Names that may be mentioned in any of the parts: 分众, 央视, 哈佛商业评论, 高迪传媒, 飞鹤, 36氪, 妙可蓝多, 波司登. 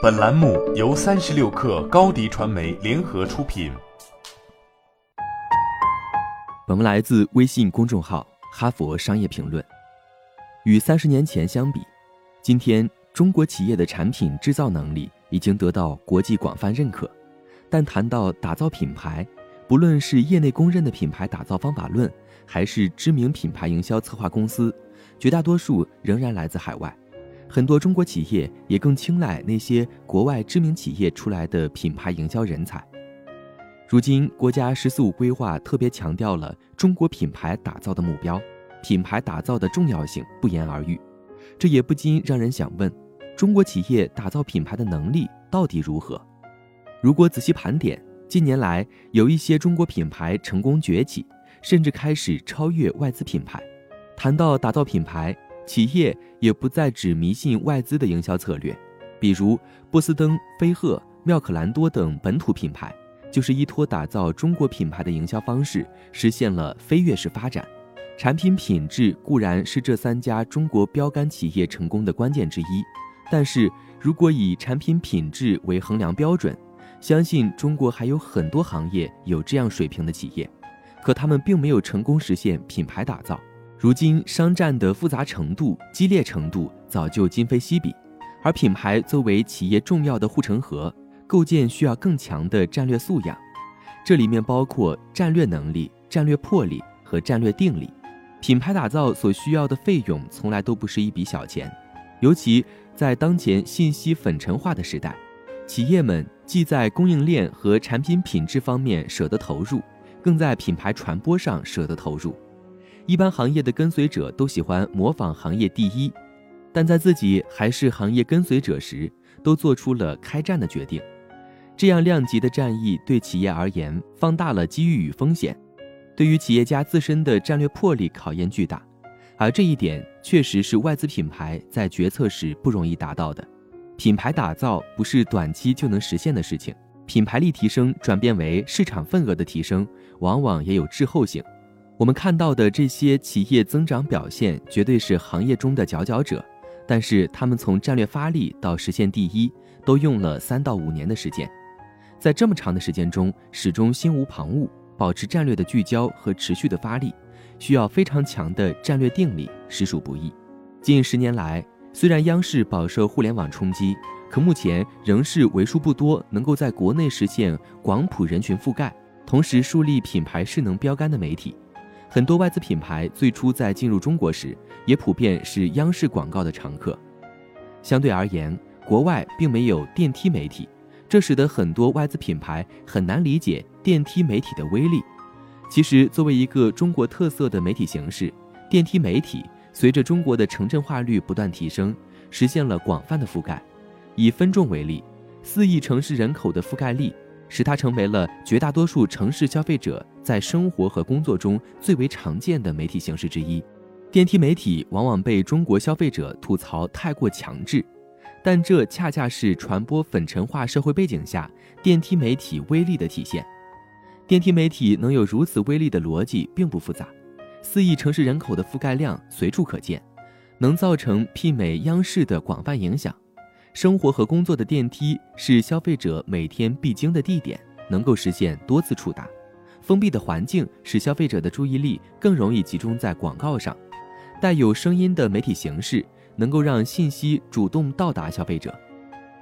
本栏目由36氪高迪传媒联合出品。本文来自微信公众号哈佛商业评论。与30年前相比，今天中国企业的产品制造能力已经得到国际广泛认可，但谈到打造品牌，不论是业内公认的品牌打造方法论，还是知名品牌营销策划公司，绝大多数仍然来自海外。很多中国企业也更青睐那些国外知名企业出来的品牌营销人才。如今国家“14+5”规划特别强调了中国品牌打造的目标，品牌打造的重要性不言而喻。这也不禁让人想问，中国企业打造品牌的能力到底如何？如果仔细盘点，近年来有一些中国品牌成功崛起，甚至开始超越外资品牌。谈到打造品牌，企业也不再只迷信外资的营销策略，比如波司登、飞鹤、妙可蓝多等本土品牌，就是依托打造中国品牌的营销方式，实现了飞跃式发展。产品品质固然是这3家中国标杆企业成功的关键之一，但是如果以产品品质为衡量标准，相信中国还有很多行业有这样水平的企业，可他们并没有成功实现品牌打造。如今商战的复杂程度、激烈程度早就今非昔比，而品牌作为企业重要的护城河，构建需要更强的战略素养，这里面包括战略能力、战略魄力和战略定力。品牌打造所需要的费用从来都不是一笔小钱，尤其在当前信息粉尘化的时代，企业们既在供应链和产品品质方面舍得投入，更在品牌传播上舍得投入。一般行业的跟随者都喜欢模仿行业第一，但在自己还是行业跟随者时，都做出了开战的决定。这样量级的战役对企业而言放大了机遇与风险，对于企业家自身的战略魄力考验巨大，而这一点确实是外资品牌在决策时不容易达到的。品牌打造不是短期就能实现的事情，品牌力提升转变为市场份额的提升，往往也有滞后性。我们看到的这些企业增长表现绝对是行业中的佼佼者，但是他们从战略发力到实现第一都用了3到5年的时间。在这么长的时间中始终心无旁骛，保持战略的聚焦和持续的发力，需要非常强的战略定力，实属不易。近10年来，虽然央视饱受互联网冲击，可目前仍是为数不多能够在国内实现广谱人群覆盖，同时树立品牌势能标杆的媒体。很多外资品牌最初在进入中国时，也普遍是央视广告的常客。相对而言，国外并没有电梯媒体，这使得很多外资品牌很难理解电梯媒体的威力。其实，作为一个中国特色的媒体形式，电梯媒体随着中国的城镇化率不断提升，实现了广泛的覆盖。以分众为例，4亿城市人口的覆盖力使它成为了绝大多数城市消费者在生活和工作中最为常见的媒体形式之一。电梯媒体往往被中国消费者吐槽太过强制，但这恰恰是传播粉尘化社会背景下电梯媒体威力的体现。电梯媒体能有如此威力的逻辑并不复杂，4亿城市人口的覆盖量随处可见，能造成媲美央视的广泛影响。生活和工作的电梯是消费者每天必经的地点，能够实现多次触达。封闭的环境使消费者的注意力更容易集中在广告上，带有声音的媒体形式能够让信息主动到达消费者。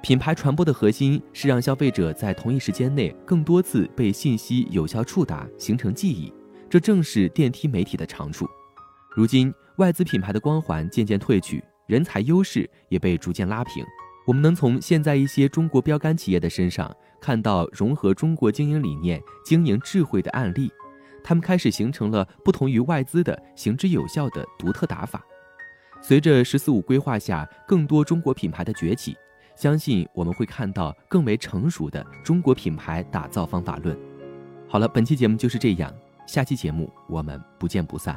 品牌传播的核心是让消费者在同一时间内更多次被信息有效触达，形成记忆，这正是电梯媒体的长处。如今外资品牌的光环渐渐褪去，人才优势也被逐渐拉平。我们能从现在一些中国标杆企业的身上看到融合中国经营理念、经营智慧的案例，他们开始形成了不同于外资的行之有效的独特打法。随着“14+5”规划下更多中国品牌的崛起，相信我们会看到更为成熟的中国品牌打造方法论。好了，本期节目就是这样，下期节目我们不见不散。